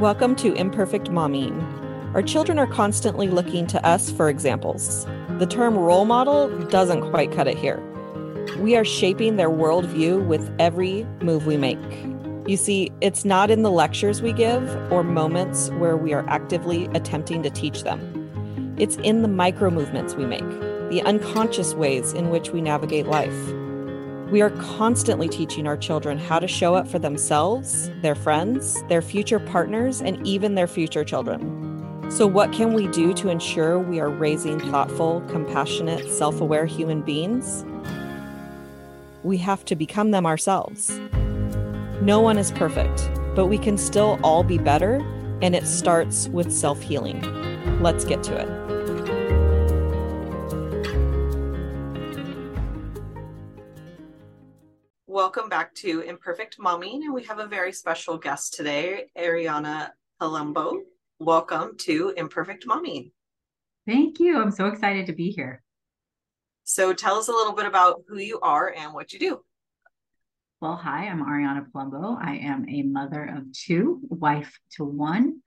Welcome to Imperfect Momming. Our children are constantly looking to us for examples. The term role model doesn't quite cut it here. We are shaping their worldview with every move we make. You see, it's not in the lectures we give or moments where we are actively attempting to teach them. It's in the micro movements we make, the unconscious ways in which we navigate life. We are constantly teaching our children how to show up for themselves, their friends, their future partners, and even their future children. So what can we do to ensure we are raising thoughtful, compassionate, self-aware human beings? We have to become them ourselves. No one is perfect, but we can still all be better, and it starts with self-healing. Let's get to it. Welcome back to Imperfect Momming, and we have a very special guest today, Arianna Palumbo. Welcome to Imperfect Momming. Thank you. I'm so excited to be here. So tell us a little bit about who you are and what you do. Well, hi, I'm Arianna Palumbo. I am a mother of two, wife to one,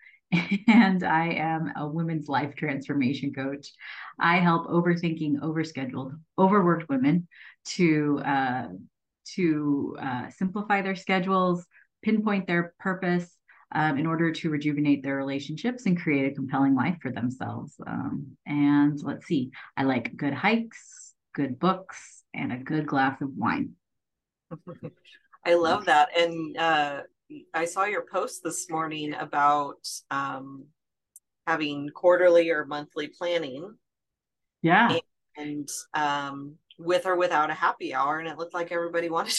and I am a women's life transformation coach. I help overthinking, overscheduled, overworked women to simplify their schedules, pinpoint their purpose in order to rejuvenate their relationships and create a compelling life for themselves. And let's see, I like good hikes, good books, and a good glass of wine. I love that. And I saw your post this morning about having quarterly or monthly planning. Yeah. And with or without a happy hour. And it looked like everybody wanted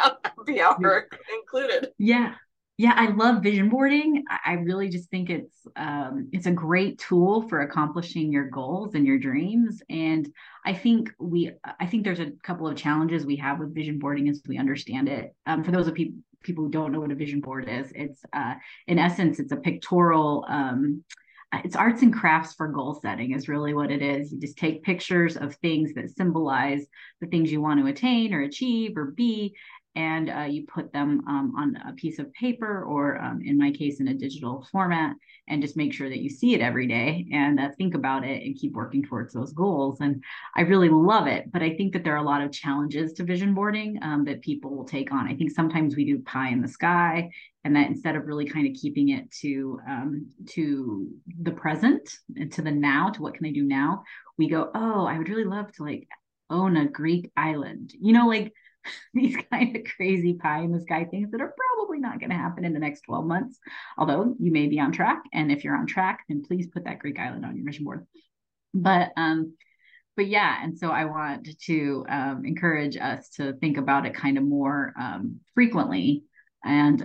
a happy hour included. Yeah. Yeah. I love vision boarding. I really just think it's a great tool for accomplishing your goals and your dreams. And I think there's a couple of challenges we have with vision boarding as we understand it. For those of people who don't know what a vision board is, it's in essence, it's a pictorial, it's arts and crafts for goal setting is really what it is. You just take pictures of things that symbolize the things you want to attain or achieve or be, and you put them on a piece of paper or in my case, in a digital format, and just make sure that you see it every day and think about it and keep working towards those goals. And I really love it, but I think that there are a lot of challenges to vision boarding that people will take on. I think sometimes we do pie in the sky, and that instead of really kind of keeping it to the present and to the now, to what can I do now, we go, oh, I would really love to like own a Greek island, like these kind of crazy pie in the sky things that are probably not going to happen in the next 12 months, although you may be on track. And if you're on track, then please put that Greek island on your vision board. But yeah, and so I want to encourage us to think about it kind of more frequently, and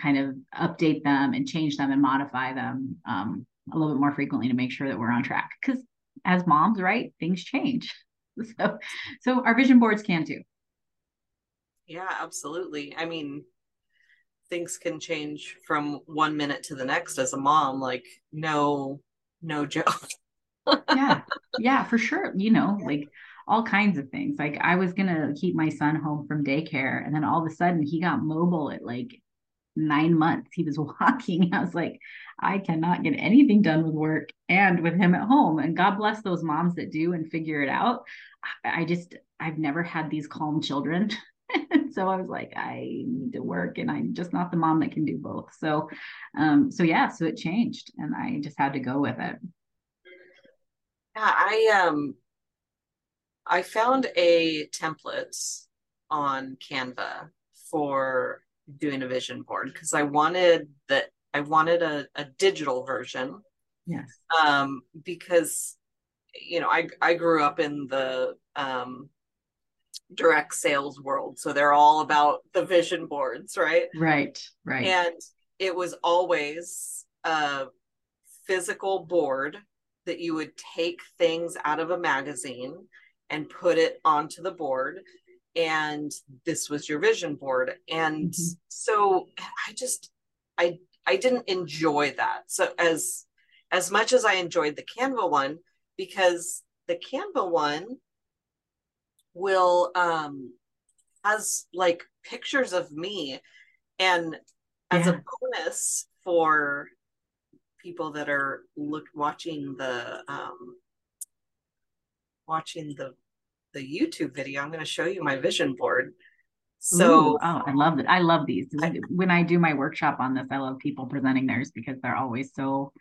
kind of update them and change them and modify them a little bit more frequently to make sure that we're on track. Because as moms, right, things change. So our vision boards can too. Yeah, absolutely. I mean, things can change from one minute to the next as a mom, like no joke. Yeah, for sure. All kinds of things. Like I was going to keep my son home from daycare, and then all of a sudden he got mobile at like 9 months. He was walking. I was like, I cannot get anything done with work and with him at home. And God bless those moms that do and figure it out. I've never had these calm children. So I was like, I need to work, and I'm just not the mom that can do both. So it changed, and I just had to go with it. Yeah. I found a template on Canva for doing a vision board because I wanted a digital version. Yes. Because, I grew up in the direct sales world. So they're all about the vision boards, right? Right. And it was always a physical board that you would take things out of a magazine and put it onto the board, and this was your vision board. And mm-hmm. So I didn't enjoy that. So as much as I enjoyed the Canva one, because the Canva one will has like pictures of me, and as a bonus for people that are watching the YouTube video, I'm going to show you my vision board. So, ooh, oh, I love it. I love these. When I do my workshop on this, I love people presenting theirs because they're always so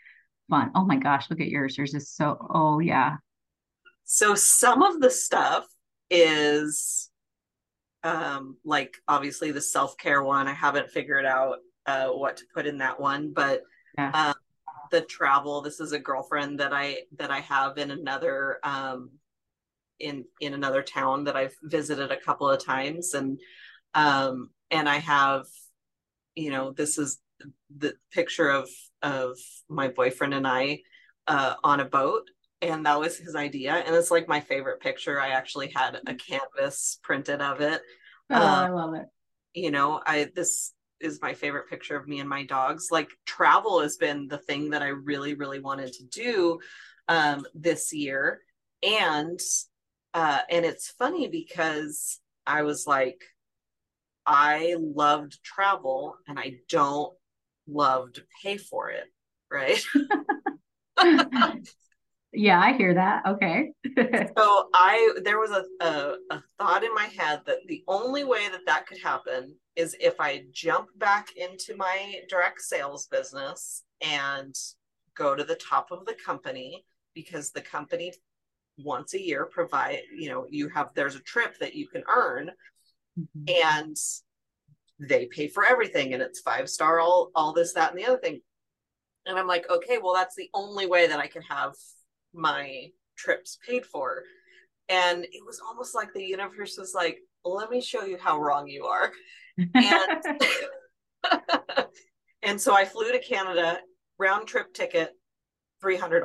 fun. Oh my gosh, look at yours. Yours is so, oh yeah. So some of the stuff is like obviously the self-care one. I haven't figured out what to put in that one, but yeah. The travel, this is a girlfriend that I have in another in another town that I've visited a couple of times, and I have, you know, this is the picture of my boyfriend and I on a boat, and that was his idea, and it's like my favorite picture. I actually had a canvas printed of it. Oh, I love it. You know, this is my favorite picture of me and my dogs. Like, travel has been the thing that I really, really wanted to do this year, and it's funny because I was like, I loved travel and I don't love to pay for it, right? Yeah, I hear that. Okay. So there was a thought in my head that the only way that could happen is if I jump back into my direct sales business and go to the top of the company, because the company once a year provide, you know, there's a trip that you can earn, mm-hmm. and they pay for everything, and it's 5-star, all this, that, and the other thing. And I'm like, okay, well, that's the only way that I can have my trips paid for. And it was almost like the universe was like, let me show you how wrong you are. And, and so I flew to Canada, round trip ticket, $300,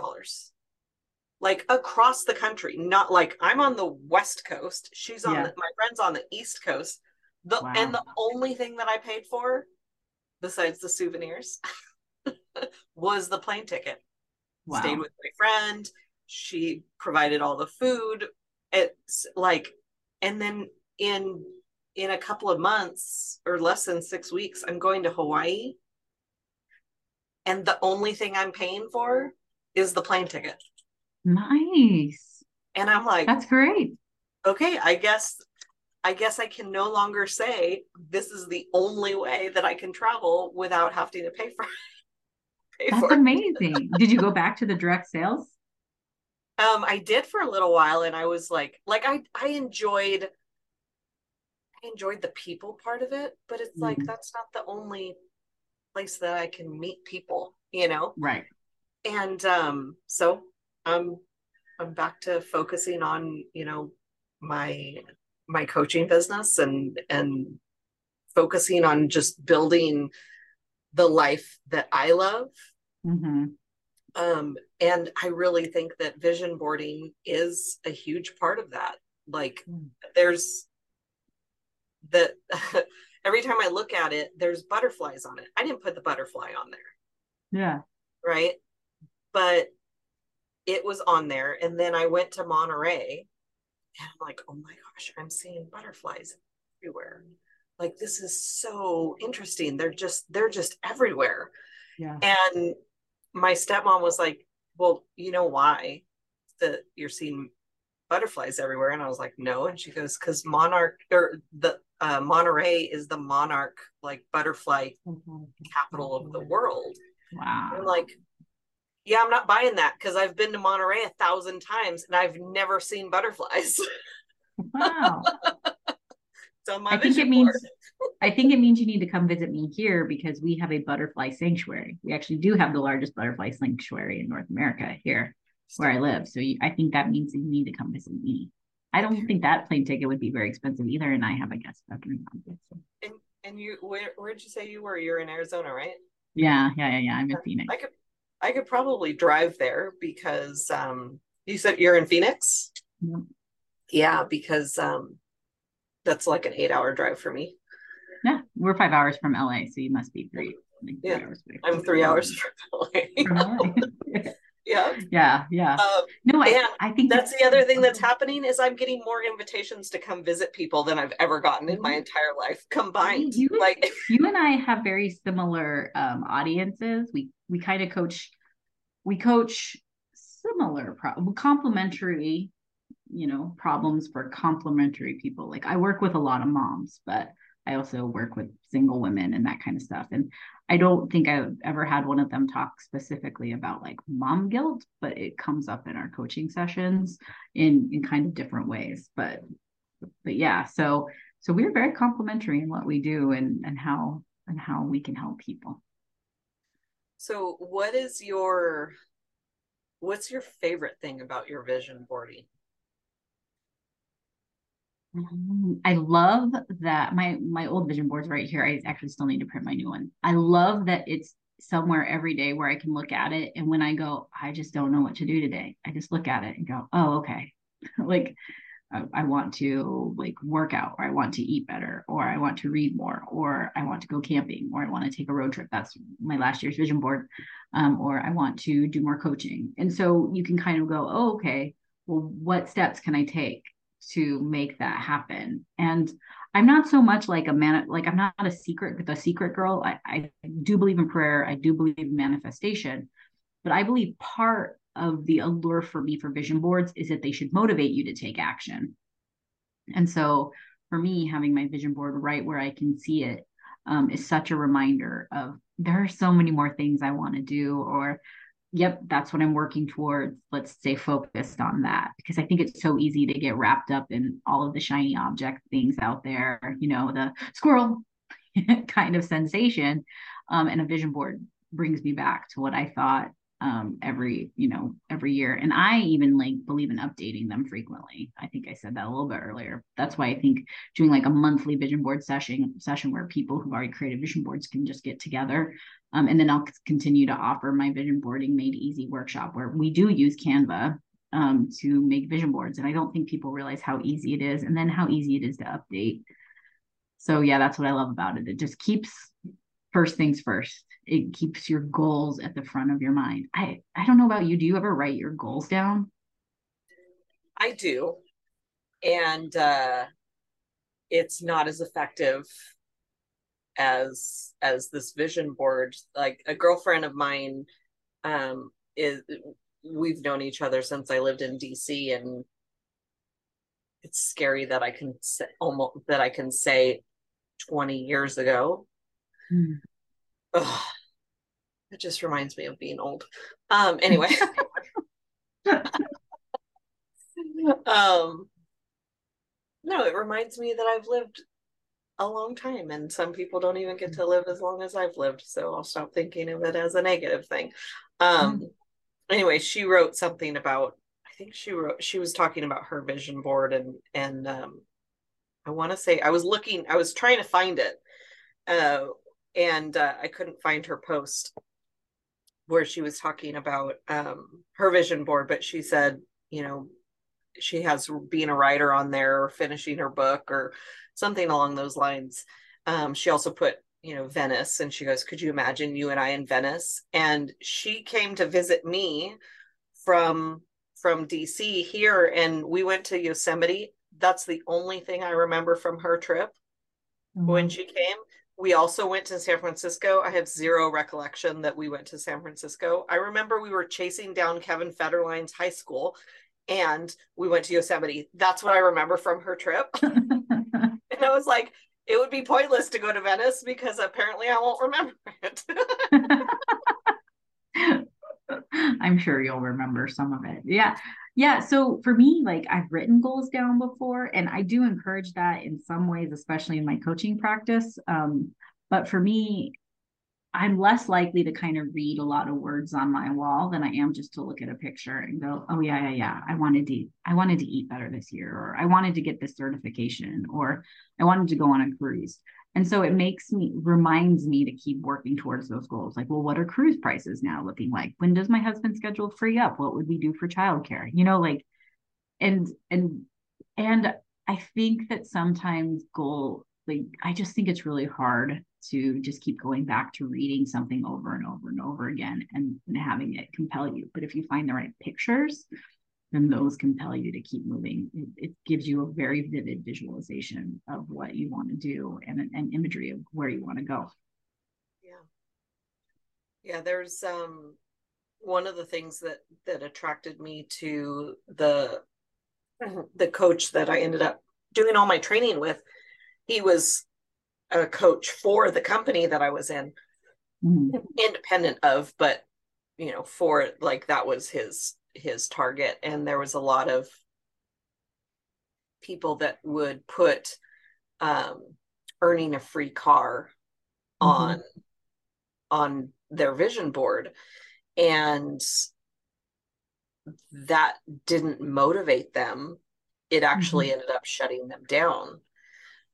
like across the country. Not like I'm on the West Coast. She's on, yeah. My friend's on the East Coast. Wow. And the only thing that I paid for, besides the souvenirs, was the plane ticket. Wow. Stayed with my friend. She provided all the food. It's like, and then in a couple of months, or less than 6 weeks, I'm going to Hawaii. And the only thing I'm paying for is the plane ticket. Nice. And I'm like, that's great. Okay, I guess I can no longer say this is the only way that I can travel without having to pay for it. That's amazing. Did you go back to the direct sales? I did for a little while, and I was like I enjoyed the people part of it, but it's like, that's not the only place that I can meet people, you know? Right. And so I'm back to focusing on, you know, my coaching business and focusing on just building the life that I love. Mm-hmm. And I really think that vision boarding is a huge part of that. Like, there's that every time I look at it, there's butterflies on it. I didn't put the butterfly on there. Yeah. Right. But it was on there. And then I went to Monterey and I'm like, oh my gosh, I'm seeing butterflies everywhere. Like, this is so interesting. They're just everywhere. Yeah. And my stepmom was like, well, you know why that you're seeing butterflies everywhere? And I was like, no. And she goes, because Monterey is the monarch, like, butterfly capital of the world. Wow. And I'm like, yeah, I'm not buying that, because I've been to Monterey 1,000 times and I've never seen butterflies. Wow. I think it means you need to come visit me here, because we have a butterfly sanctuary. We actually do have the largest butterfly sanctuary in North America here where I live. So I think that means that you need to come visit me. I don't think that plane ticket would be very expensive either. And I have a guest bedroom. And you, where did you say you were? You're in Arizona, right? Yeah. I'm in Phoenix. I could probably drive there, because you said you're in Phoenix. Yep. Yeah, because that's like an 8-hour drive for me. Yeah, we're 5 hours from LA, so you must be 3 hours away. I'm 3 hours from LA. From LA. Yeah. yet. Yeah. No, I think that's the other thing that's happening is I'm getting more invitations to come visit people than I've ever gotten in my entire life combined. You and I have very similar audiences. We kind of coach similar complementary, problems for complementary people. Like I work with a lot of moms, but I also work with single women and that kind of stuff. And I don't think I've ever had one of them talk specifically about like mom guilt, but it comes up in our coaching sessions in kind of different ways. But yeah, so we're very complementary in what we do and how we can help people. So what's your favorite thing about your vision boarding? I love that my old vision board's right here. I actually still need to print my new one. I love that it's somewhere every day where I can look at it. And when I go, I just don't know what to do today. I just look at it and go, oh, okay. Like I want to work out, or I want to eat better, or I want to read more, or I want to go camping, or I want to take a road trip. That's my last year's vision board. Or I want to do more coaching. And so you can kind of go, oh, okay, well, what steps can I take to make that happen? And I'm not so much I'm not the secret girl. I do believe in prayer. I do believe in manifestation, but I believe part of the allure for me for vision boards is that they should motivate you to take action. And so for me, having my vision board right where I can see it is such a reminder of there are so many more things I want to do, or yep, that's what I'm working towards. Let's stay focused on that, because I think it's so easy to get wrapped up in all of the shiny object things out there, the squirrel kind of sensation. And a vision board brings me back to what I thought every year. And I even believe in updating them frequently. I think I said that a little bit earlier. That's why I think doing a monthly vision board session where people who've already created vision boards can just get together. And then I'll continue to offer my vision boarding made easy workshop, where we do use Canva to make vision boards. And I don't think people realize how easy it is, and then how easy it is to update. So yeah, that's what I love about it. It just keeps first things first. It keeps your goals at the front of your mind. I don't know about you. Do you ever write your goals down? I do. And it's not as effective as this vision board. Like a girlfriend of mine, we've known each other since I lived in DC, and it's scary that I can say 20 years ago. Ugh, it just reminds me of being old. Anyway, no, it reminds me that I've lived a long time, and some people don't even get to live as long as I've lived. So I'll stop thinking of it as a negative thing. Anyway, she wrote something about, she was talking about her vision board, and I want to say I was trying to find it. And I couldn't find her post where she was talking about her vision board, but she said, she has being a writer on there, or finishing her book, or something along those lines. She also put, Venice, and she goes, could you imagine you and I in Venice? And she came to visit me from DC here, and we went to Yosemite. That's the only thing I remember from her trip when she came. We also went to San Francisco. I have zero recollection that we went to San Francisco. I remember we were chasing down Kevin Federline's high school, and we went to Yosemite. That's what I remember from her trip. And I was like, it would be pointless to go to Venice, because apparently I won't remember it. I'm sure you'll remember some of it. Yeah. So for me, I've written goals down before, and I do encourage that in some ways, especially in my coaching practice. But for me, I'm less likely to kind of read a lot of words on my wall than I am just to look at a picture and go, oh yeah. I wanted to eat better this year, or I wanted to get this certification, or I wanted to go on a cruise. And so it reminds me to keep working towards those goals. What are cruise prices now looking like? When does my husband's schedule free up? What would we do for childcare? And I think that sometimes I just think it's really hard to just keep going back to reading something over and over and over again and having it compel you. But if you find the right pictures, then those compel you to keep moving. It gives you a very vivid visualization of what you want to do and imagery of where you want to go. Yeah. Yeah, there's one of the things that attracted me to the coach that I ended up doing all my training with. He was a coach for the company that I was in, mm-hmm. independent of, but you know, for like, that was his target. And there was a lot of people that would put earning a free car on their vision board, and that didn't motivate them. It actually ended up shutting them down.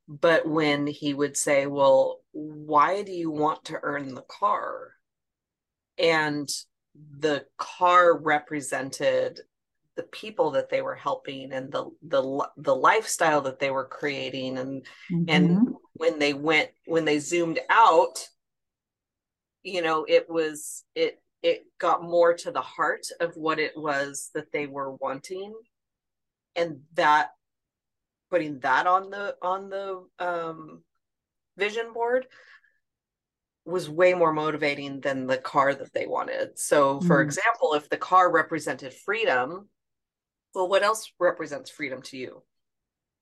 But when he would say, well, why do you want to earn the car? And the car represented the people that they were helping and the lifestyle that they were creating. And, and when they zoomed out, you know, it got more to the heart of what it was that they were wanting. And that, putting that on the vision board was way more motivating than the car that they wanted. So for example, if the car represented freedom, well, what else represents freedom to you?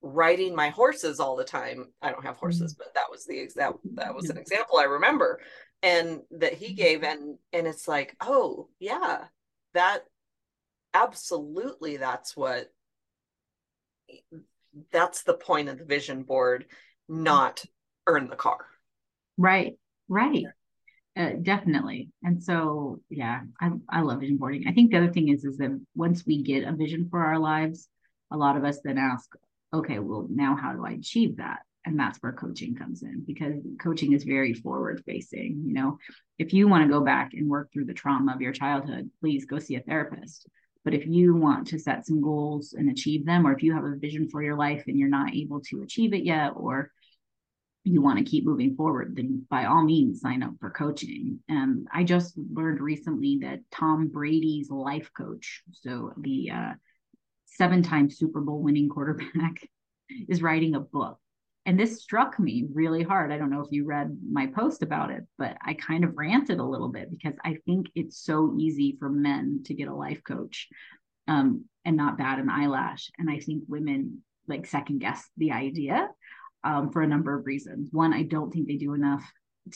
Riding my horses all the time. I don't have horses, but that was the an example I remember, and that he gave, and it's like, oh yeah, that absolutely, that's the point of the vision board, not earn the car. Right. Definitely. And so, yeah, I love vision boarding. I think the other thing is that once we get a vision for our lives, a lot of us then ask, okay, well, now how do I achieve that? And that's where coaching comes in, because coaching is very forward facing. You know, if you want to go back and work through the trauma of your childhood, please go see a therapist. But if you want to set some goals and achieve them, or if you have a vision for your life and you're not able to achieve it yet, or you want to keep moving forward, then by all means, sign up for coaching. And I just learned recently that Tom Brady's life coach, so the 7-time Super Bowl winning quarterback, is writing a book. And this struck me really hard. I don't know if you read my post about it, but I kind of ranted a little bit because I think it's so easy for men to get a life coach and not bat an eyelash. And I think women like second guess the idea for a number of reasons. One, I don't think they do enough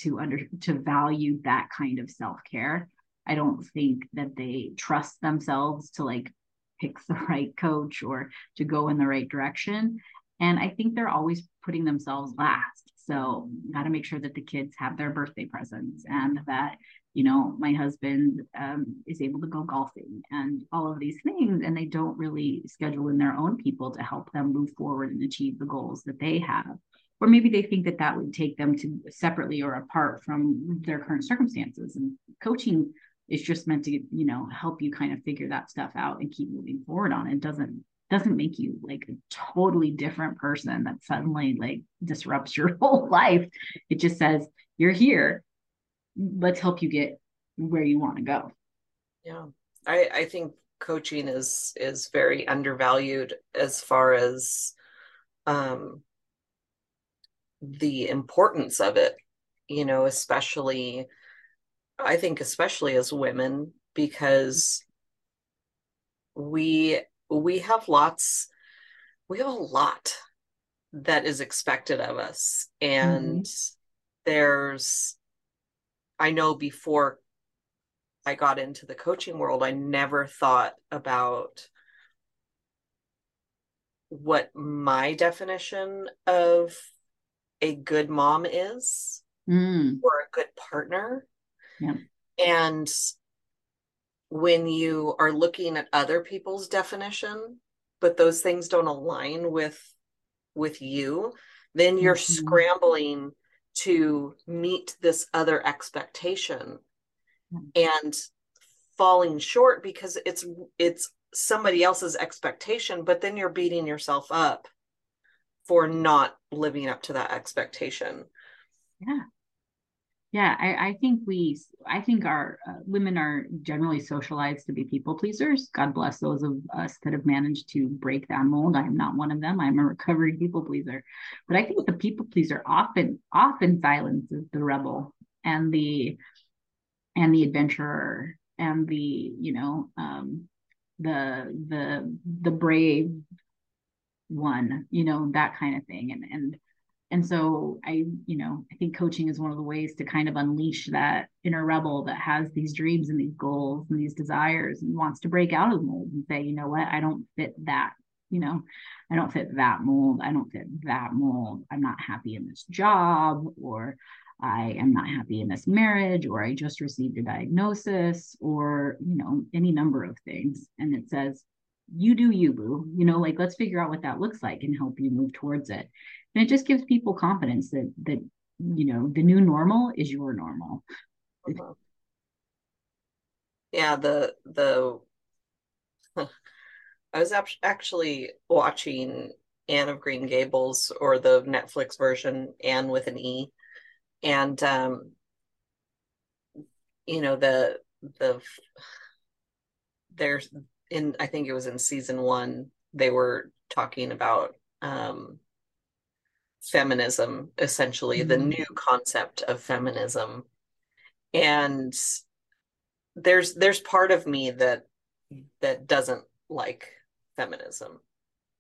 to value that kind of self-care. I don't think that they trust themselves to like pick the right coach or to go in the right direction. And I think they're always putting themselves last. So got to make sure that the kids have their birthday presents and that, you know, my husband is able to go golfing and all of these things. And they don't really schedule in their own people to help them move forward and achieve the goals that they have. Or maybe they think that that would take them to separately or apart from their current circumstances. And coaching is just meant to, you know, help you kind of figure that stuff out and keep moving forward on it. Doesn't make you like a totally different person that suddenly like disrupts your whole life. It just says, you're here. Let's help you get where you want to go. Yeah. I think coaching is very undervalued as far as the importance of it, you know, especially as women, because we have a lot that is expected of us. And I know before I got into the coaching world, I never thought about what my definition of a good mom is or a good partner. Yeah. And when you are looking at other people's definition, but those things don't align with you, then you're scrambling to meet this other expectation and falling short because it's somebody else's expectation, but then you're beating yourself up for not living up to that expectation. Yeah. Yeah, I think our women are generally socialized to be people pleasers. God bless those of us that have managed to break that mold. I am not one of them. I'm a recovering people pleaser. But I think the people pleaser often silences the rebel and the adventurer and the, you know, the brave one, you know, that kind of thing. And so I think coaching is one of the ways to kind of unleash that inner rebel that has these dreams and these goals and these desires and wants to break out of the mold and say, you know what, I don't fit that, you know, I don't fit that mold. I don't fit that mold. I'm not happy in this job, or I am not happy in this marriage, or I just received a diagnosis, or, you know, any number of things. And it says, you do you, boo, you know, like, let's figure out what that looks like and help you move towards it. And it just gives people confidence that, you know, the new normal is your normal. Yeah. I was actually watching Anne of Green Gables, or the Netflix version, Anne with an E. And, you know, there's, I think it was in season one, they were talking about feminism, essentially, mm-hmm. the new concept of feminism. And there's part of me that doesn't like feminism.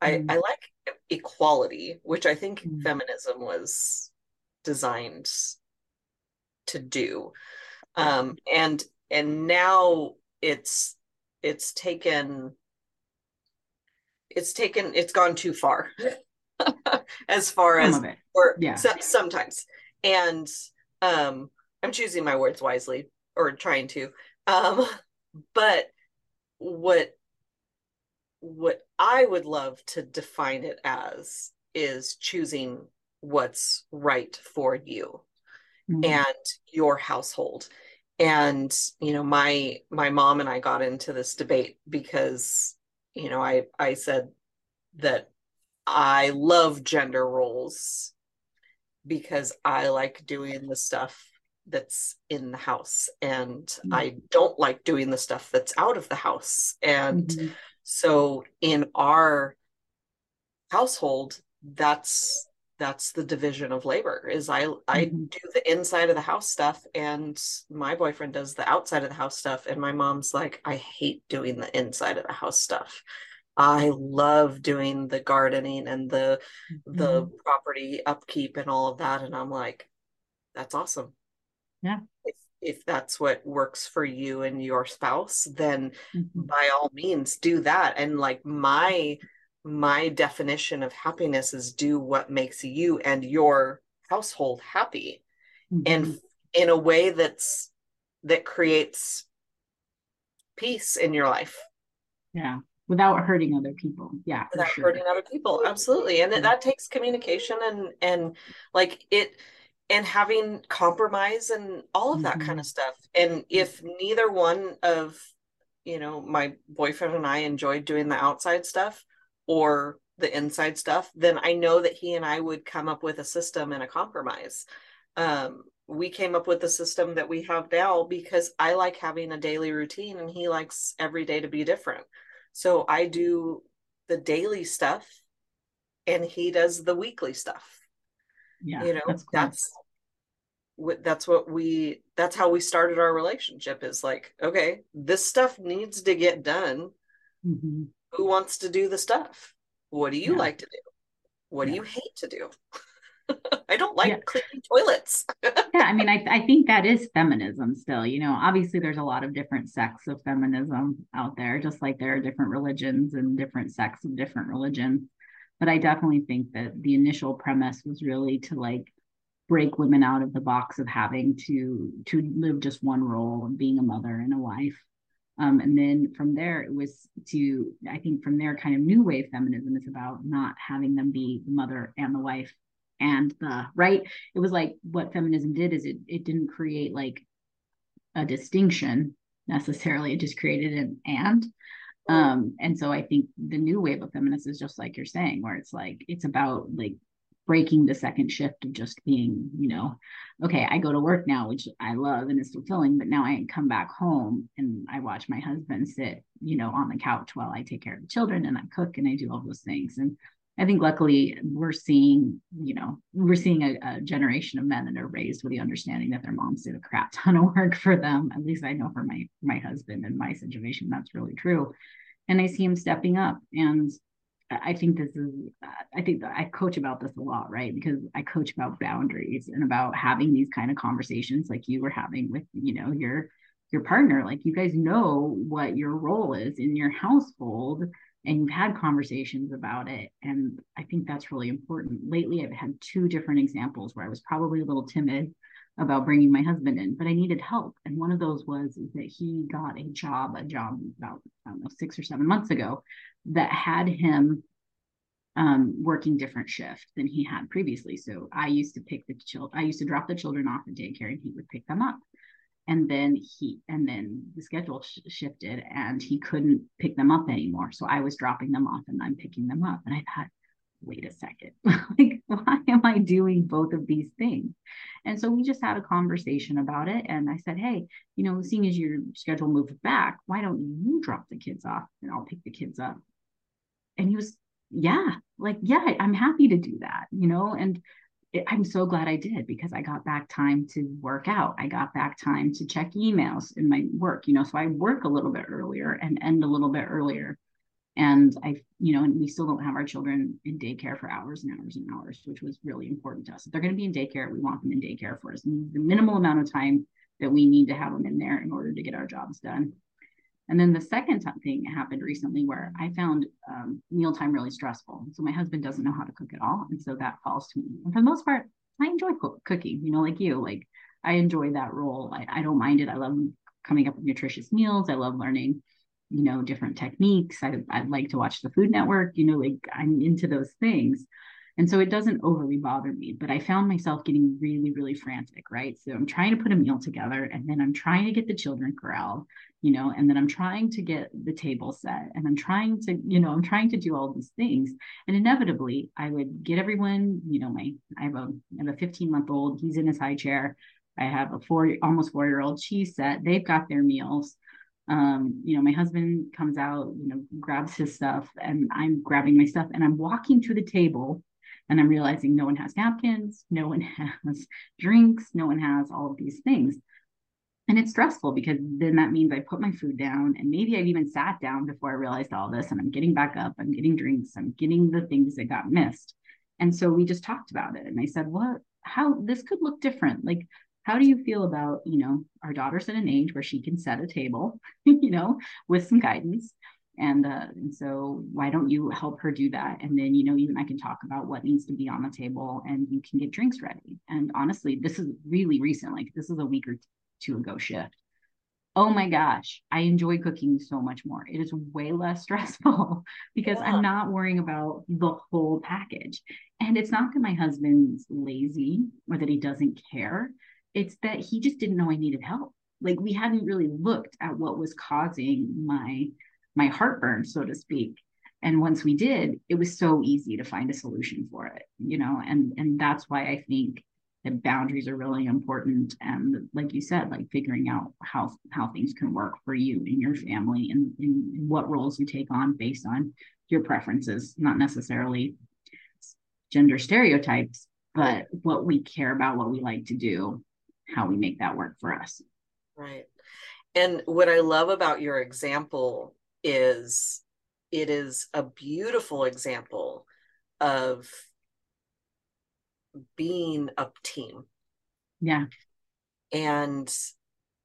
Mm-hmm. I like equality, which I think mm-hmm. feminism was designed to do. And now it's gone too far as far as, or yeah. Sometimes. And I'm choosing my words wisely, or trying to, but what I would love to define it as is choosing what's right for you mm-hmm. and your household. And, you know, my mom and I got into this debate because, you know, I said that I love gender roles because I like doing the stuff that's in the house, and mm-hmm. I don't like doing the stuff that's out of the house. And mm-hmm. so in our household, that's the division of labor, is I do the inside of the house stuff, and my boyfriend does the outside of the house stuff. And my mom's like, I hate doing the inside of the house stuff. I love doing the gardening and the property upkeep and all of that. And I'm like, that's awesome. Yeah. If that's what works for you and your spouse, then by all means do that. And like my definition of happiness is do what makes you and your household happy, mm-hmm. and in a way that creates peace in your life. Yeah. Without hurting other people. Yeah. Without hurting other people. Absolutely. And that takes communication and like it, and having compromise and all of that mm-hmm. kind of stuff. And if neither one of, you know, my boyfriend and I enjoyed doing the outside stuff or the inside stuff, then I know that he and I would come up with a system and a compromise. We came up with the system that we have now because I like having a daily routine and he likes every day to be different. So I do the daily stuff and he does the weekly stuff. Yeah, you know, that's how we started our relationship, is like, okay, this stuff needs to get done. Mm-hmm. Who wants to do the stuff? What do you yeah. like to do? What yeah. do you hate to do? I don't like yeah. cleaning toilets. Yeah, I mean, I think that is feminism still. You know, obviously there's a lot of different sects of feminism out there, just like there are different religions and different sects of different religions. But I definitely think that the initial premise was really to like break women out of the box of having to live just one role of being a mother and a wife. And then from there, it was to, I think from there, kind of new wave feminism is about not having them be the mother and the wife and the, right? It was like what feminism did is it didn't create like a distinction necessarily. It just created an and. And so I think the new wave of feminists is just like you're saying, where it's like, it's about like breaking the second shift of just being, you know, okay, I go to work now, which I love and is fulfilling, but now I come back home and I watch my husband sit, you know, on the couch while I take care of the children and I cook and I do all those things. And I think luckily we're seeing, you know, we're seeing a generation of men that are raised with the understanding that their moms did a crap ton of work for them. At least I know for my husband and my situation, that's really true. And I see him stepping up. And I think this is, I think that I coach about this a lot, right? Because I coach about boundaries and about having these kind of conversations like you were having with, you know, your partner. Like, you guys know what your role is in your household and you've had conversations about it. And I think that's really important. Lately, I've had two different examples where I was probably a little timid about bringing my husband in, but I needed help. And one of those was that he got a job about, I don't know, 6 or 7 months ago that had him working different shifts than he had previously. So I used to drop the children off at daycare and he would pick them up. And then the schedule shifted and he couldn't pick them up anymore. So I was dropping them off and I'm picking them up. And I thought, wait a second, like, why am I doing both of these things? And so we just had a conversation about it. And I said, hey, you know, seeing as your schedule moved back, why don't you drop the kids off and I'll pick the kids up? And he was, yeah, I'm happy to do that, you know? And I'm so glad I did, because I got back time to work out. I got back time to check emails in my work, you know, so I work a little bit earlier and end a little bit earlier. And I, you know, and we still don't have our children in daycare for hours and hours and hours, which was really important to us. If they're going to be in daycare, we want them in daycare for us. And the minimal amount of time that we need to have them in there in order to get our jobs done. And then the second thing happened recently where I found mealtime really stressful. So my husband doesn't know how to cook at all. And so that falls to me. And for the most part, I enjoy cooking, you know, like you, like I enjoy that role. I don't mind it. I love coming up with nutritious meals. I love learning, you know, different techniques. I like to watch the Food Network, you know, like I'm into those things. And so it doesn't overly bother me, but I found myself getting really, really frantic, right? So I'm trying to put a meal together and then I'm trying to get the children corralled, you know, and then I'm trying to get the table set and I'm trying to, you know, I'm trying to do all these things. And inevitably I would get everyone, you know, I have a 15-month-old, he's in his high chair. I have a almost 4-year-old, she's set, they've got their meals. You know, my husband comes out, you know, grabs his stuff and I'm grabbing my stuff and I'm walking to the table. And I'm realizing no one has napkins, no one has drinks, no one has all of these things. And it's stressful because then that means I put my food down and maybe I've even sat down before I realized all this and I'm getting back up, I'm getting drinks, I'm getting the things that got missed. And so we just talked about it. And I said, how this could look different. Like, how do you feel about, you know, our daughter's at an age where she can set a table, you know, with some guidance. And so why don't you help her do that? And then, you know, you and I can talk about what needs to be on the table and you can get drinks ready. And honestly, this is really recent. Like, this is a week or two ago shift. Oh my gosh, I enjoy cooking so much more. It is way less stressful because I'm not worrying about the whole package. And it's not that my husband's lazy or that he doesn't care. It's that he just didn't know I needed help. Like, we hadn't really looked at what was causing my heartburn, so to speak. And once we did, it was so easy to find a solution for it, you know? And that's why I think that boundaries are really important. And like you said, like figuring out how things can work for you and your family and in what roles you take on based on your preferences, not necessarily gender stereotypes, but what we care about, what we like to do, how we make that work for us. Right. And what I love about your example is it is a beautiful example of being a team. Yeah. And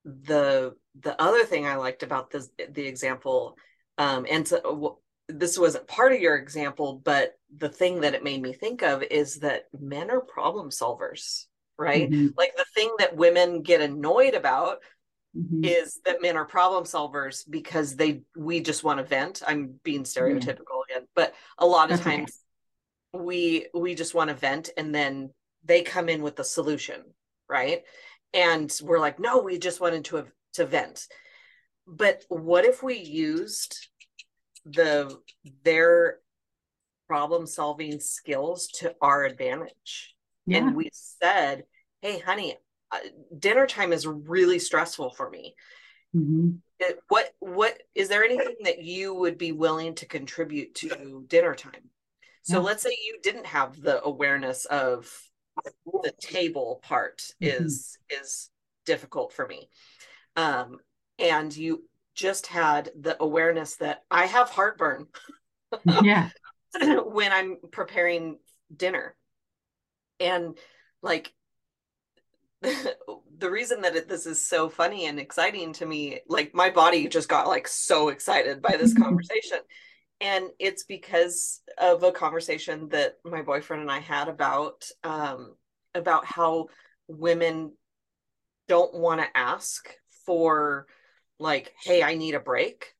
the other thing I liked about the example, and so this wasn't part of your example, but the thing that it made me think of is that men are problem solvers, right? Mm-hmm. Like, the thing that women get annoyed about mm-hmm. is that men are problem solvers because we just want to vent. I'm being stereotypical again, but a lot of times we just want to vent, and then they come in with the solution, right? And we're like, no, we just wanted to vent. But what if we used their problem solving skills to our advantage. Yeah. And we said, hey, honey, dinner time is really stressful for me. Mm-hmm. What is there anything that you would be willing to contribute to dinner time? So yeah. Let's say you didn't have the awareness of the table part is difficult for me. And you just had the awareness that I have heartburn yeah. when I'm preparing dinner. And like, the reason that this is so funny and exciting to me, like my body just got like so excited by this conversation. And it's because of a conversation that my boyfriend and I had about how women don't want to ask for like, hey, I need a break.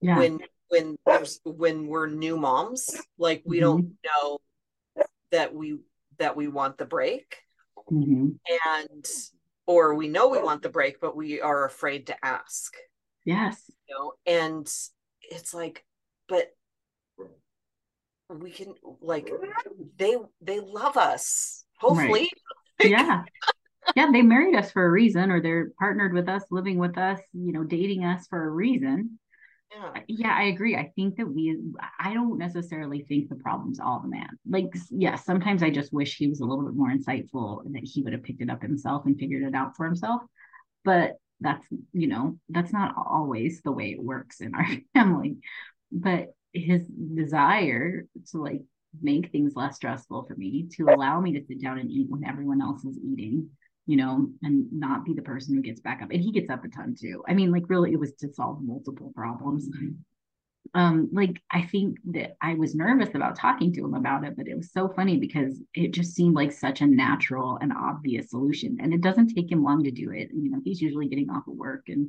Yeah. When we're new moms, like we don't know that we want the break. Mm-hmm. Or we know we want the break, but we are afraid to ask. Yes. You know? And it's like, but we can, like, they love us, hopefully. Right. Yeah. Yeah. They married us for a reason, or they're partnered with us, living with us, you know, dating us for a reason. Yeah. Yeah, I agree. I think that I don't necessarily think the problem's all the man. Like, yeah, sometimes I just wish he was a little bit more insightful and that he would have picked it up himself and figured it out for himself. But that's, you know, that's not always the way it works in our family. But his desire to like make things less stressful for me, to allow me to sit down and eat when everyone else is eating, you know, and not be the person who gets back up. And he gets up a ton too. I mean, like really it was to solve multiple problems. Like, I think that I was nervous about talking to him about it, but it was so funny because it just seemed like such a natural and obvious solution. And it doesn't take him long to do it. You know, he's usually getting off of work and,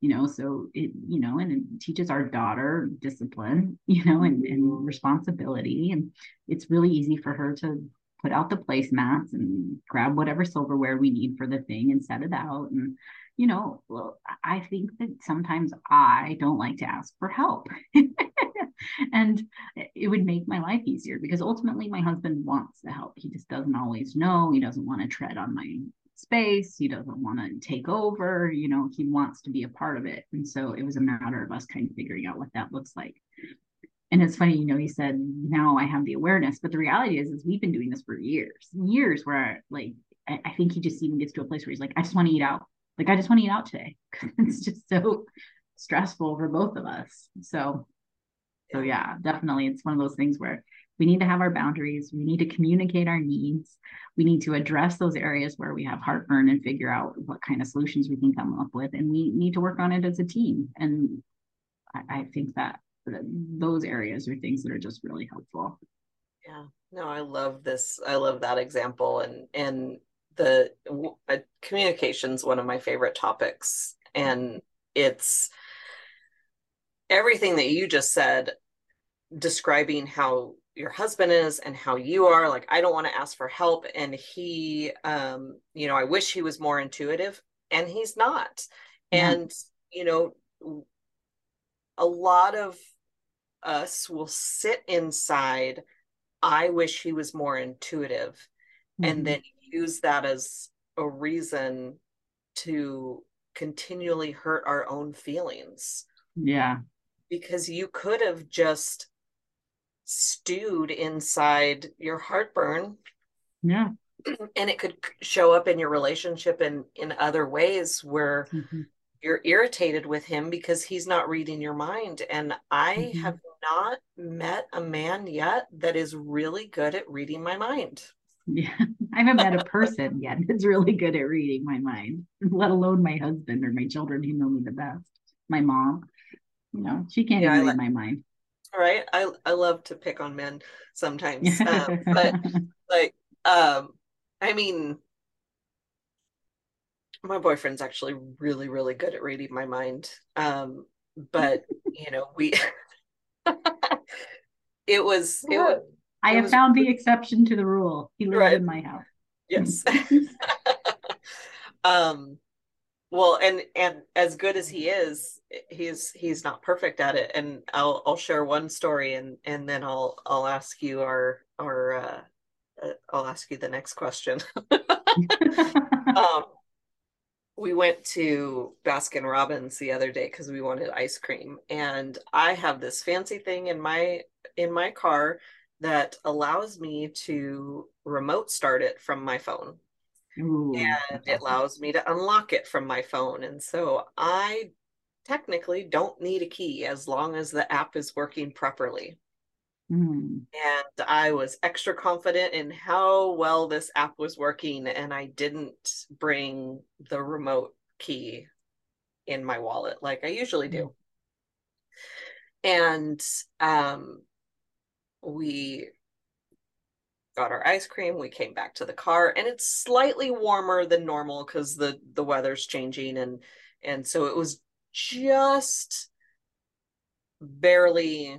you know, so it, you know, and it teaches our daughter discipline, you know, and responsibility. And it's really easy for her to put out the placemats and grab whatever silverware we need for the thing and set it out. And, you know, well, I think that sometimes I don't like to ask for help and it would make my life easier because ultimately my husband wants the help. He just doesn't always know. He doesn't want to tread on my space. He doesn't want to take over, you know, he wants to be a part of it. And so it was a matter of us kind of figuring out what that looks like. And it's funny, you know, he said, now I have the awareness, but the reality is we've been doing this for years where like, I think he just even gets to a place where he's like, I just want to eat out. Like, I just want to eat out today. It's just so stressful for both of us. So yeah, definitely. It's one of those things where we need to have our boundaries. We need to communicate our needs. We need to address those areas where we have heartburn and figure out what kind of solutions we can come up with. And we need to work on it as a team. And I think that those areas are things that are just really helpful. Yeah, no, I love this. I love that example. And the communication's one of my favorite topics. And it's everything that you just said, describing how your husband is and how you are. Like, I don't want to ask for help. And he, you know, I wish he was more intuitive and he's not. Yeah. And, you know, a lot of us will sit inside, I wish he was more intuitive, and then use that as a reason to continually hurt our own feelings. Yeah. Because you could have just stewed inside your heartburn. Yeah. And it could show up in your relationship in other ways where you're irritated with him because he's not reading your mind. And I have not met a man yet that is really good at reading my mind. Yeah. I haven't met a person yet that's really good at reading my mind, let alone my husband or my children who know me the best. My mom, you know, she can't read my mind. Right. I love to pick on men sometimes, but like, I mean, my boyfriend's actually really, really good at reading my mind. But you know, I have found the exception to the rule. He lives in my house. Yes. Well, and as good as he is, he's not perfect at it. And I'll share one story, and then I'll ask you I'll ask you the next question. We went to Baskin Robbins the other day because we wanted ice cream, and I have this fancy thing in my car that allows me to remote start it from my phone. Ooh. And it allows me to unlock it from my phone. And so I technically don't need a key as long as the app is working properly. Mm. And I was extra confident in how well this app was working, and I didn't bring the remote key in my wallet like I usually do. And we got our ice cream, we came back to the car, and it's slightly warmer than normal because the weather's changing, and so it was just barely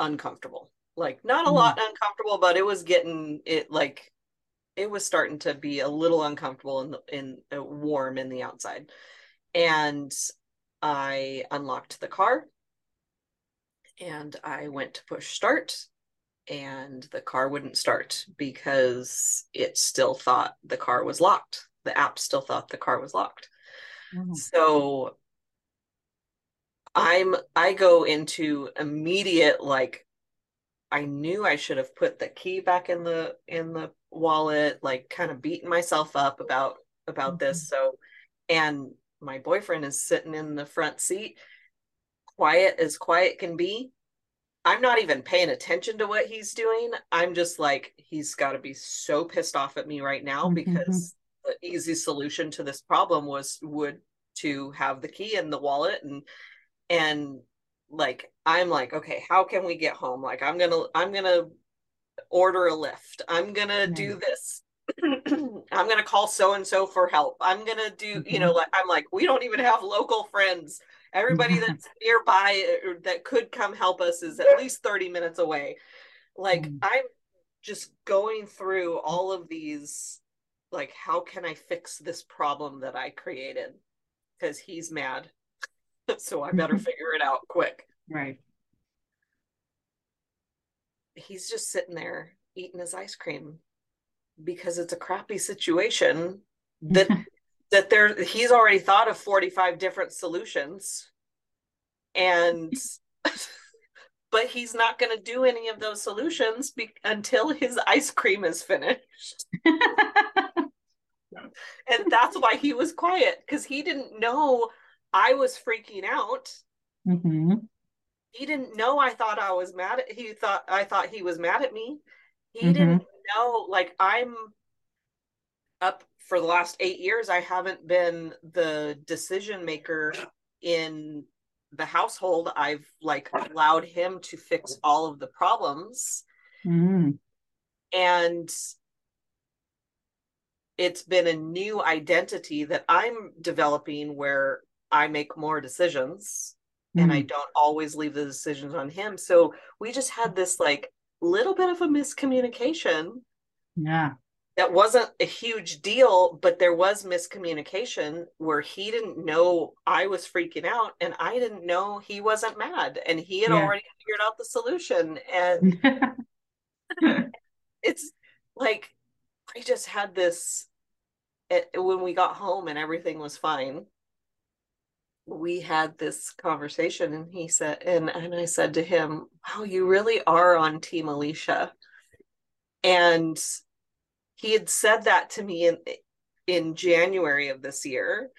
uncomfortable, like not a lot uncomfortable, but it was starting to be a little uncomfortable in warm in the outside. And I unlocked the car and I went to push start, and the car wouldn't start because it still thought the car was locked. The app still thought the car was locked. Mm-hmm. So I go into immediate, like, I knew I should have put the key back in the wallet, like kind of beating myself up about this. So, and my boyfriend is sitting in the front seat, quiet as quiet can be. I'm not even paying attention to what he's doing. I'm just like, he's got to be so pissed off at me right now, because the easy solution to this problem would to have the key in the wallet. And like, I'm like, okay, how can we get home? Like, I'm going to order a Lyft. I'm going to do this. I'm going to call so-and-so for help. I'm going to do, I'm like, we don't even have local friends. Everybody that's nearby or that could come help us is at least 30 minutes away. Like, I'm just going through all of these, like, how can I fix this problem that I created? Because he's mad. So I better figure it out quick. Right. He's just sitting there eating his ice cream because it's a crappy situation that he's already thought of 45 different solutions, and but he's not going to do any of those solutions until his ice cream is finished. And that's why he was quiet, because he didn't know I was freaking out. Mm-hmm. He didn't know I thought I was mad at, he thought I thought he was mad at me. He didn't know, like, I'm up for the last 8 years, I haven't been the decision maker in the household. I've like allowed him to fix all of the problems. Mm-hmm. And it's been a new identity that I'm developing where I make more decisions, and I don't always leave the decisions on him. So we just had this like little bit of a miscommunication. Yeah. That wasn't a huge deal, but there was miscommunication where he didn't know I was freaking out, and I didn't know he wasn't mad, and he had already figured out the solution. And it's like, I just had this, when we got home and everything was fine, we had this conversation, and he said, and I said to him, wow, you really are on Team Alicia. And he had said that to me in January of this year,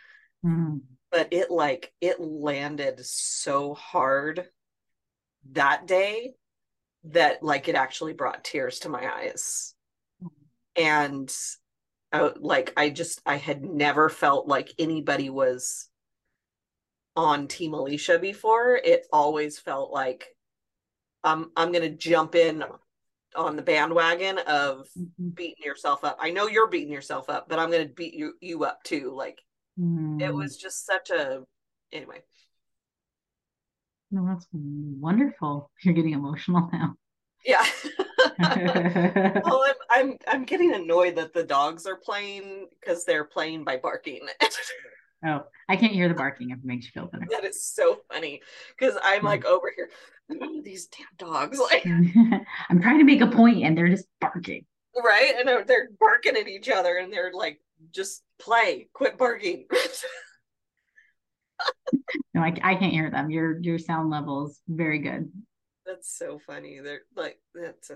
but it landed so hard that day that like it actually brought tears to my eyes. And I had never felt like anybody was on Team Alicia before. It always felt like I'm going to jump in on the bandwagon of beating yourself up. I know you're beating yourself up, but I'm going to beat you up too. Like, it was just anyway. No, that's wonderful. You're getting emotional now. Yeah. Well, I'm getting annoyed that the dogs are playing because they're playing by barking. Oh, I can't hear the barking. If it makes you feel better. That is so funny because I'm like over here, these damn dogs. Like, I'm trying to make a point and they're just barking. Right? And they're barking at each other and they're like, just play, quit barking. No, I can't hear them. Your sound level's very good. That's so funny. They're like, that's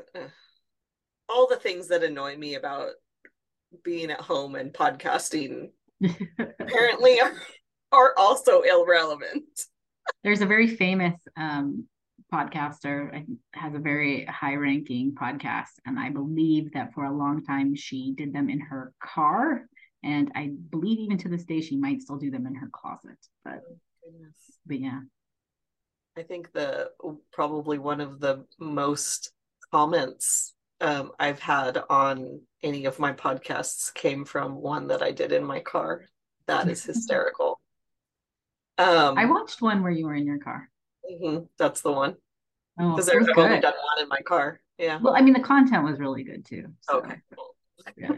all the things that annoy me about being at home and podcasting. Apparently are also irrelevant. There's a very famous podcaster, has a very high ranking podcast, and I believe that for a long time she did them in her car, and I believe even to this day she might still do them in her closet. But but yeah, I think probably one of the most comments I've had on any of my podcasts came from one that I did in my car. That is hysterical. I watched one where you were in your car. Mm-hmm, that's the one. Because I've only done one in my car. Yeah. Well, I mean, the content was really good too. So. Okay. Cool. Yeah.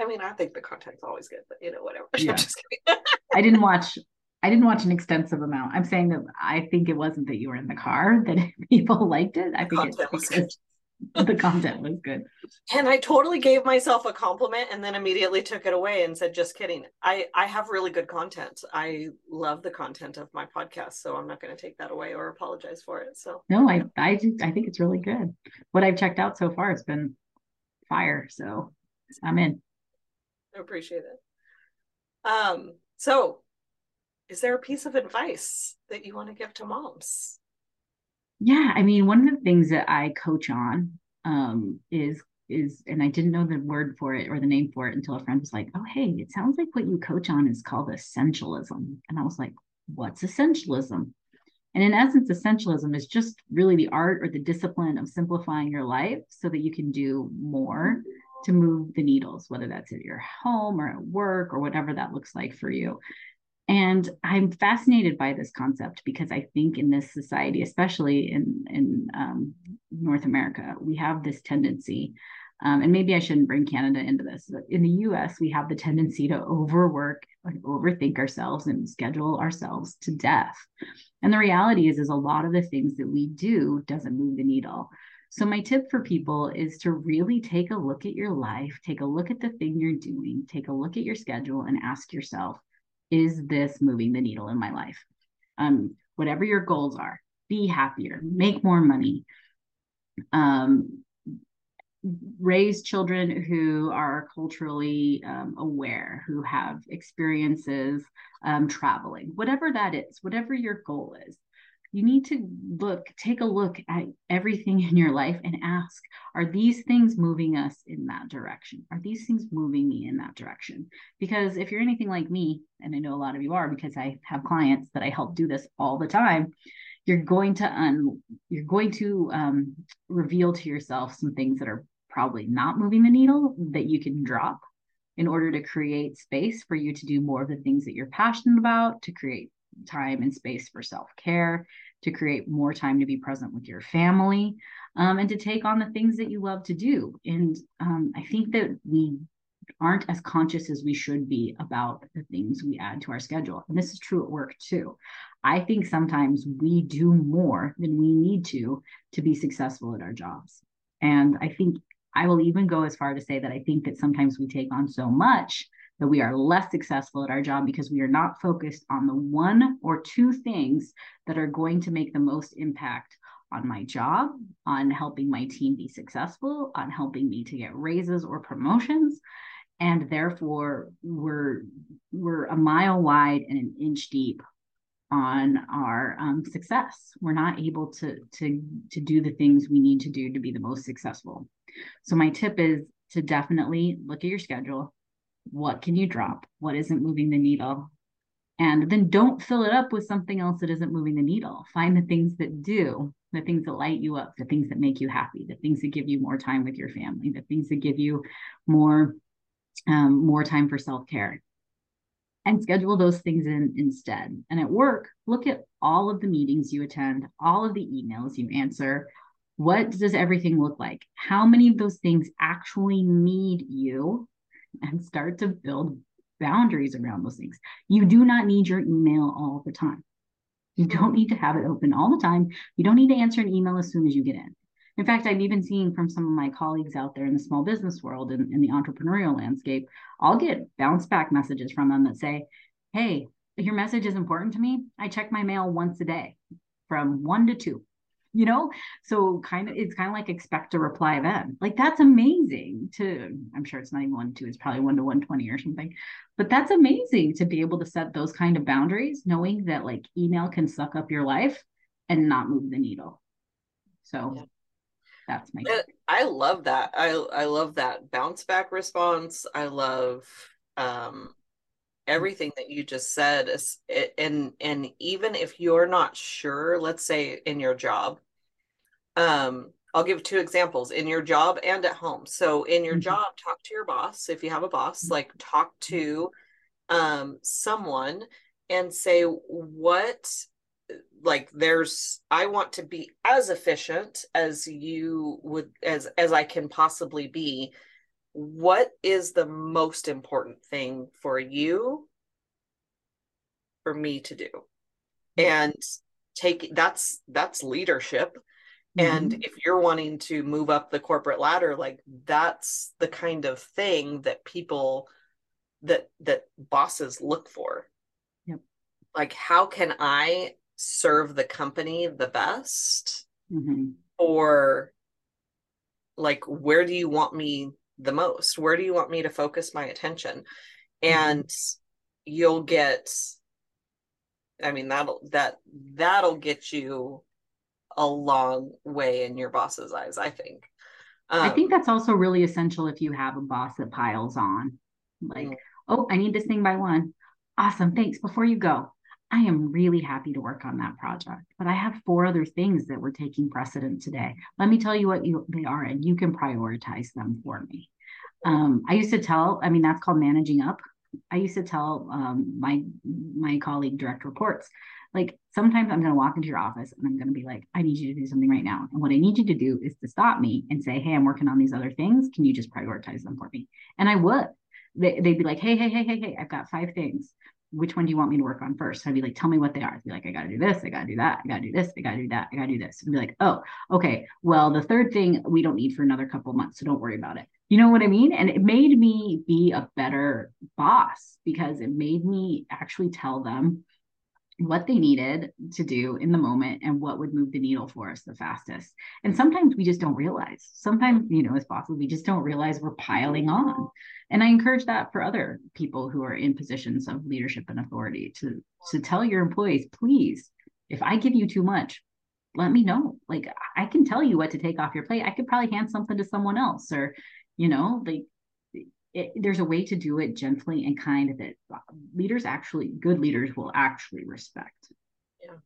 I mean, I think the content's always good, but whatever. Yeah. I'm just kidding. I didn't watch an extensive amount. I'm saying that I think it wasn't that you were in the car that people liked it. I think it's the content was good. And I totally gave myself a compliment and then immediately took it away and said, just kidding. I have really good content. I love the content of my podcast, so I'm not going to take that away or apologize for it. So no, I think it's really good. What I've checked out so far has been fire. So I'm in. I appreciate it. So is there a piece of advice that you want to give to moms? Yeah, I mean, one of the things that I coach on is, and I didn't know the word for it or the name for it until a friend was like, oh, hey, it sounds like what you coach on is called essentialism. And I was like, what's essentialism? And in essence, essentialism is just really the art or the discipline of simplifying your life so that you can do more to move the needles, whether that's at your home or at work or whatever that looks like for you. And I'm fascinated by this concept because I think in this society, especially in North America, we have this tendency, and maybe I shouldn't bring Canada into this, but in the US, we have the tendency to overwork and overthink ourselves and schedule ourselves to death. And the reality is a lot of the things that we do doesn't move the needle. So my tip for people is to really take a look at your life, take a look at the thing you're doing, take a look at your schedule and ask yourself, is this moving the needle in my life? Whatever your goals are, be happier, make more money, raise children who are culturally aware, who have experiences, traveling, whatever that is, whatever your goal is. You need to take a look at everything in your life and ask, are these things moving us in that direction? Are these things moving me in that direction? Because if you're anything like me, and I know a lot of you are because I have clients that I help do this all the time, you're going to reveal to yourself some things that are probably not moving the needle that you can drop in order to create space for you to do more of the things that you're passionate about, to create time and space for self-care, to create more time to be present with your family, and to take on the things that you love to do. And I think that we aren't as conscious as we should be about the things we add to our schedule. And this is true at work too. I think sometimes we do more than we need to be successful at our jobs. And I think I will even go as far to say that I think that sometimes we take on so much that we are less successful at our job because we are not focused on the one or two things that are going to make the most impact on my job, on helping my team be successful, on helping me to get raises or promotions. And therefore, we're a mile wide and an inch deep on our success. We're not able to do the things we need to do to be the most successful. So my tip is to definitely look at your schedule. What can you drop? What isn't moving the needle? And then don't fill it up with something else that isn't moving the needle. Find the things that do, the things that light you up, the things that make you happy, the things that give you more time with your family, the things that give you more time for self-care, and schedule those things in instead. And at work, look at all of the meetings you attend, all of the emails you answer, What does everything look like? How many of those things actually need you? And start to build boundaries around those things. You do not need your email all the time. You don't need to have it open all the time. You don't need to answer an email as soon as you get in. In fact, I've even seen from some of my colleagues out there in the small business world and in the entrepreneurial landscape, I'll get bounce back messages from them that say, hey, your message is important to me. I check my mail once a day from 1 to 2, you know? So it's kind of like expect a reply then. Like, that's amazing to, I'm sure it's not even 1 to 2, it's probably 1 to 120 or something, but that's amazing to be able to set those kind of boundaries, knowing that like email can suck up your life and not move the needle. So yeah. That's my tip. I love that. I love that bounce back response. I love everything that you just said. And even if you're not sure, let's say in your job, I'll give 2 examples in your job and at home. So in your job, talk to your boss. If you have a boss, like talk to someone and say, I want to be as efficient as you would, as I can possibly be. What is the most important thing for you, for me to do? And that's leadership. Mm-hmm. And if you're wanting to move up the corporate ladder, like that's the kind of thing that people, that bosses look for. Yep. Like, how can I serve the company the best? Mm-hmm. Or like, where do you want me the most? Where do you want me to focus my attention? And you'll get, I mean, that'll get you a long way in your boss's eyes, I think. I think that's also really essential if you have a boss that piles on, like, oh, I need this thing by 1. Awesome. Thanks. Before you go, I am really happy to work on that project, but I have 4 other things that were taking precedent today. Let me tell you what they are, and you can prioritize them for me. I used to tell, I mean, that's called managing up. I used to tell my colleague direct reports, like, sometimes I'm going to walk into your office and I'm going to be like, I need you to do something right now. And what I need you to do is to stop me and say, hey, I'm working on these other things. Can you just prioritize them for me? And I would. They'd be like, hey, I've got 5 things. Which one do you want me to work on first? I'd be like, tell me what they are. I'd be like, I got to do this. I got to do that. I got to do this. I got to do that. I got to do this. And be like, oh, okay. Well, the third thing we don't need for another couple months, so don't worry about it. You know what I mean? And it made me be a better boss because it made me actually tell them what they needed to do in the moment and what would move the needle for us the fastest. And sometimes we just don't realize. Sometimes, you know, as bosses, we just don't realize we're piling on. And I encourage that for other people who are in positions of leadership and authority to tell your employees, please, if I give you too much, let me know. Like, I can tell you what to take off your plate. I could probably hand something to someone else, or, you know, like, there's a way to do it gently and kind that leaders actually, good leaders will actually respect. Yeah.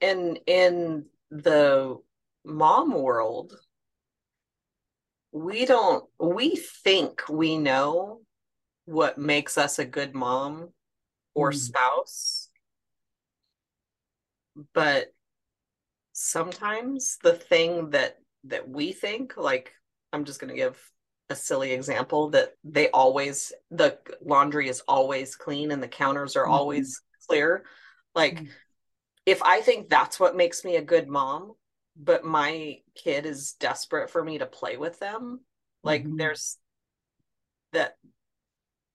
And in the mom world, we think we know what makes us a good mom or spouse, but sometimes the thing that we think, like, I'm just going to give a silly example, that the laundry is always clean and the counters are always clear. Like, if I think that's what makes me a good mom, but my kid is desperate for me to play with them, like, there's that.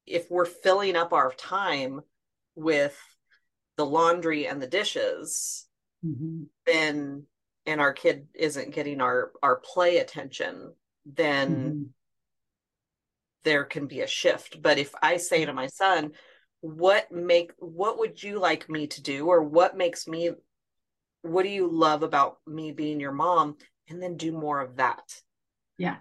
If we're filling up our time with the laundry and the dishes, then, and our kid isn't getting our play attention, then there can be a shift. But if I say to my son, what would you like me to do? Or what do you love about me being your mom? And then do more of that. Yeah.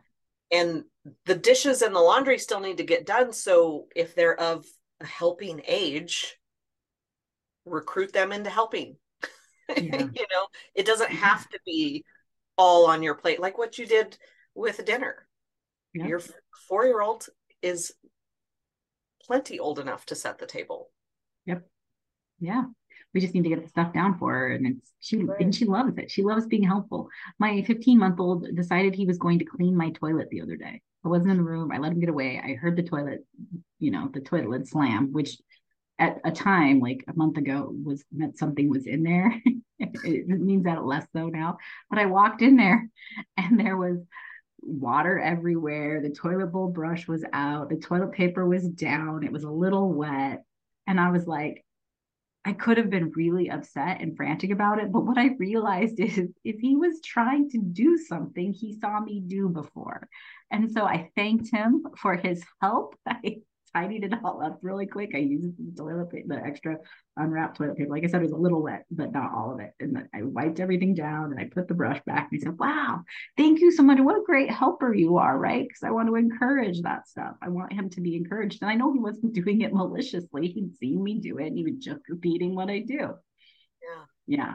And the dishes and the laundry still need to get done. So if they're of a helping age, recruit them into helping. Yeah. You know, it doesn't have to be all on your plate. Like what you did with dinner. Yep. Your 4-year-old is plenty old enough to set the table. Yep. Yeah. we just need to get the stuff down for her. And it's, she loves it. She loves being helpful. My 15-month-old decided he was going to clean my toilet the other day. I wasn't in the room. I let him get away. I heard the toilet lid slam, which at a time, like a month ago, was meant something was in there. It means that less so now, but I walked in there and there was water everywhere. The toilet bowl brush was out. The toilet paper was down. It was a little wet. And I was like, I could have been really upset and frantic about it. But what I realized is if he was trying to do something he saw me do before. And so I thanked him for his help. I tidied it all up really quick. I used the extra unwrapped toilet paper. Like I said, it was a little wet, but not all of it. And I wiped everything down and I put the brush back and I said, wow, thank you so much. What a great helper you are, right? Because I want to encourage that stuff. I want him to be encouraged. And I know he wasn't doing it maliciously. He'd seen me do it and he was just repeating what I do. Yeah.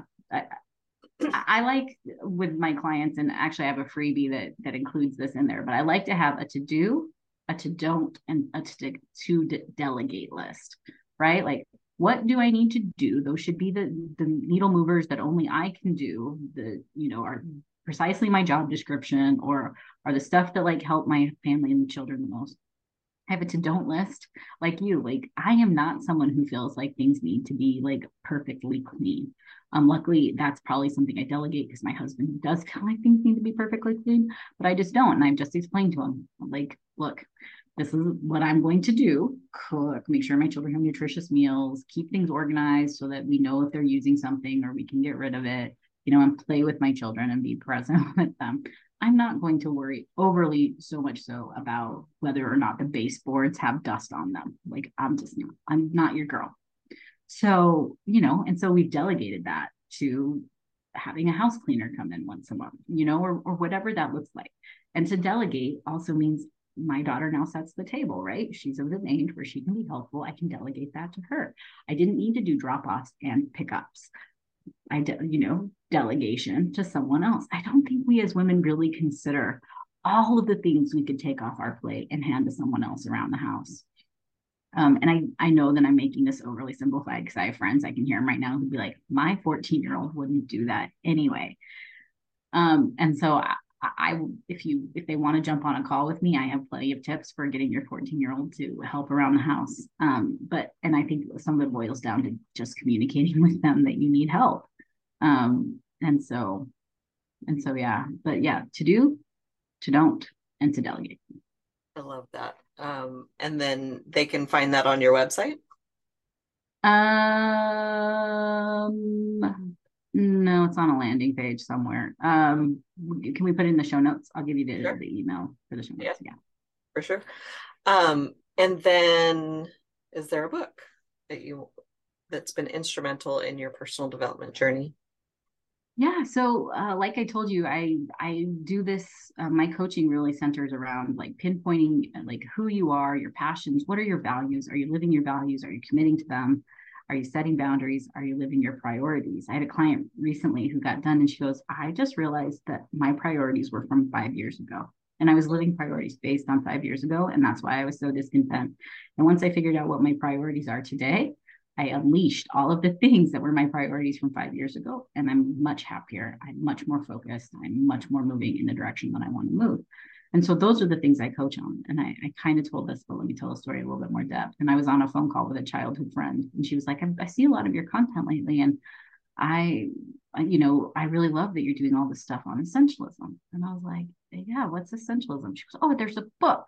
I like with my clients, and actually I have a freebie that includes this in there, but I like to have a to-do, a to don't, and a to delegate list, right? Like, what do I need to do? Those should be the needle movers that only I can do, are precisely my job description, or are the stuff that like help my family and the children the most. I have a to don't list like I am not someone who feels like things need to be like perfectly clean. Luckily, that's probably something I delegate because my husband does feel like things need to be perfectly clean, but I just don't. And I've just explained to him, like, look, this is what I'm going to do. Cook, make sure my children have nutritious meals, keep things organized so that we know if they're using something or we can get rid of it, and play with my children and be present with them. I'm not going to worry overly so much so about whether or not the baseboards have dust on them. Like, I'm not your girl. So, and so we've delegated that to having a house cleaner come in once a month, or whatever that looks like. And to delegate also means my daughter now sets the table, right? She's of an age where she can be helpful. I can delegate that to her. I didn't need to do drop-offs and pickups. Delegation to someone else. I don't think we as women really consider all of the things we could take off our plate and hand to someone else around the house. And I know that I'm making this overly simplified because I have friends, I can hear them right now who'd be like, my 14-year-old wouldn't do that anyway. And so I if they want to jump on a call with me, I have plenty of tips for getting your 14-year-old to help around the house. But I think some of it boils down to just communicating with them that you need help. To do, to don't, and to delegate. I love that. And then they can find that on your website? No, it's on a landing page somewhere. Can we put it in the show notes? I'll give you the email for the show notes. Yeah, for sure. And then is there a book that's been instrumental in your personal development journey? Yeah. So like I told you, I do this, my coaching really centers around like pinpointing like who you are, your passions, what are your values? Are you living your values? Are you committing to them? Are you setting boundaries? Are you living your priorities? I had a client recently who got done and she goes, I just realized that my priorities were from 5 years ago. And I was living priorities based on 5 years ago. And that's why I was so discontent. And once I figured out what my priorities are today, I unleashed all of the things that were my priorities from 5 years ago, and I'm much happier. I'm much more focused. I'm much more moving in the direction that I want to move. And so those are the things I coach on. And I kind of told this, but let me tell a story in a little bit more depth. And I was on a phone call with a childhood friend, and she was like, I see a lot of your content lately, and I really love that you're doing all this stuff on essentialism. And I was like, yeah, what's essentialism? She goes, oh, there's a book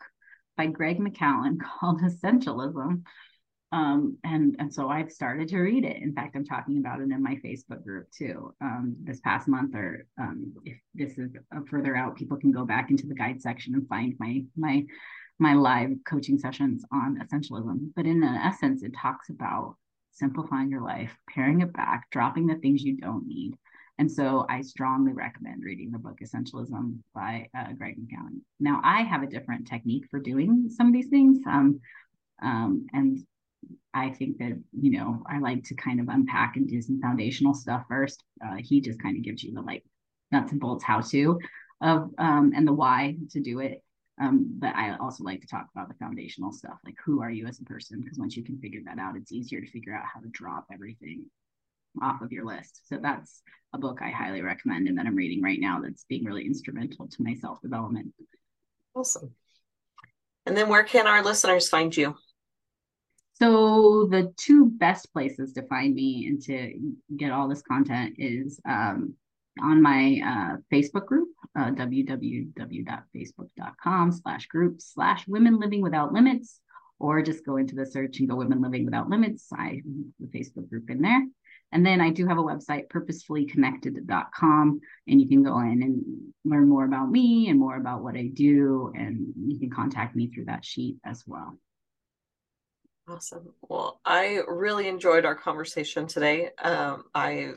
by Greg McKeown called Essentialism. And so I've started to read it. In fact, I'm talking about it in my Facebook group too, this past month, or if this is further out, people can go back into the guide section and find my live coaching sessions on essentialism. But in essence, it talks about simplifying your life, paring it back, dropping the things you don't need. And so I strongly recommend reading the book Essentialism by Greg McKeown. Now, I have a different technique for doing some of these things. And I think that, I like to kind of unpack and do some foundational stuff first. He just kind of gives you the like nuts and bolts how to of and the why to do it. But I also like to talk about the foundational stuff, like who are you as a person? Because once you can figure that out, it's easier to figure out how to drop everything off of your list. So that's a book I highly recommend and that I'm reading right now that's being really instrumental to my self-development. Awesome. And then where can our listeners find you? So the two best places to find me and to get all this content is on my Facebook group, www.facebook.com/group/womenlivingwithoutlimits, or just go into the search and go Women Living Without Limits. I have the Facebook group in there. And then I do have a website, purposefullyconnected.com, and you can go in and learn more about me and more about what I do. And you can contact me through that sheet as well. Awesome. Well, I really enjoyed our conversation today. I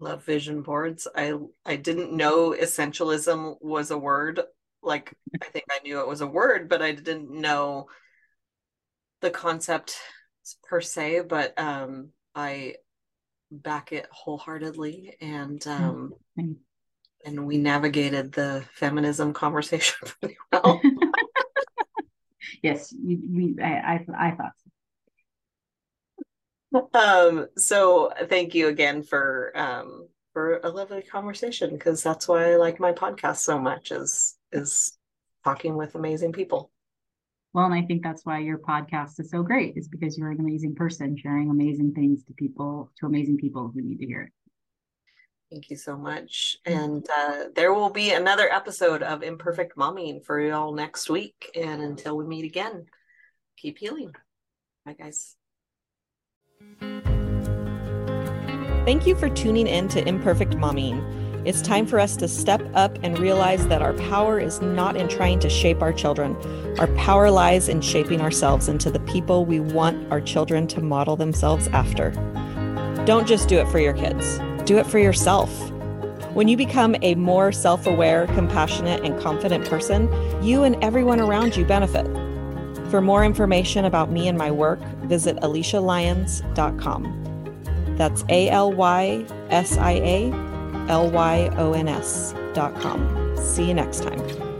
love vision boards. I didn't know essentialism was a word. Like, I think I knew it was a word, but I didn't know the concept per se, but I back it wholeheartedly, and we navigated the feminism conversation pretty well. Yes, I thought so. So thank you again for a lovely conversation, because that's why I like my podcast so much, is talking with amazing people. Well, and I think that's why your podcast is so great, is because you're an amazing person sharing amazing things to people, to amazing people who need to hear it. Thank you so much. And there will be another episode of Imperfect Mommying for you all next week. And until we meet again, keep healing. Bye, guys. Thank you for tuning in to Imperfect Mommying. It's time for us to step up and realize that our power is not in trying to shape our children. Our power lies in shaping ourselves into the people we want our children to model themselves after. Don't just do it for your kids. Do it for yourself. When you become a more self-aware, compassionate, and confident person, you and everyone around you benefit. For more information about me and my work, visit alyshalyons.com. That's ALYSIALYONS.com. See you next time.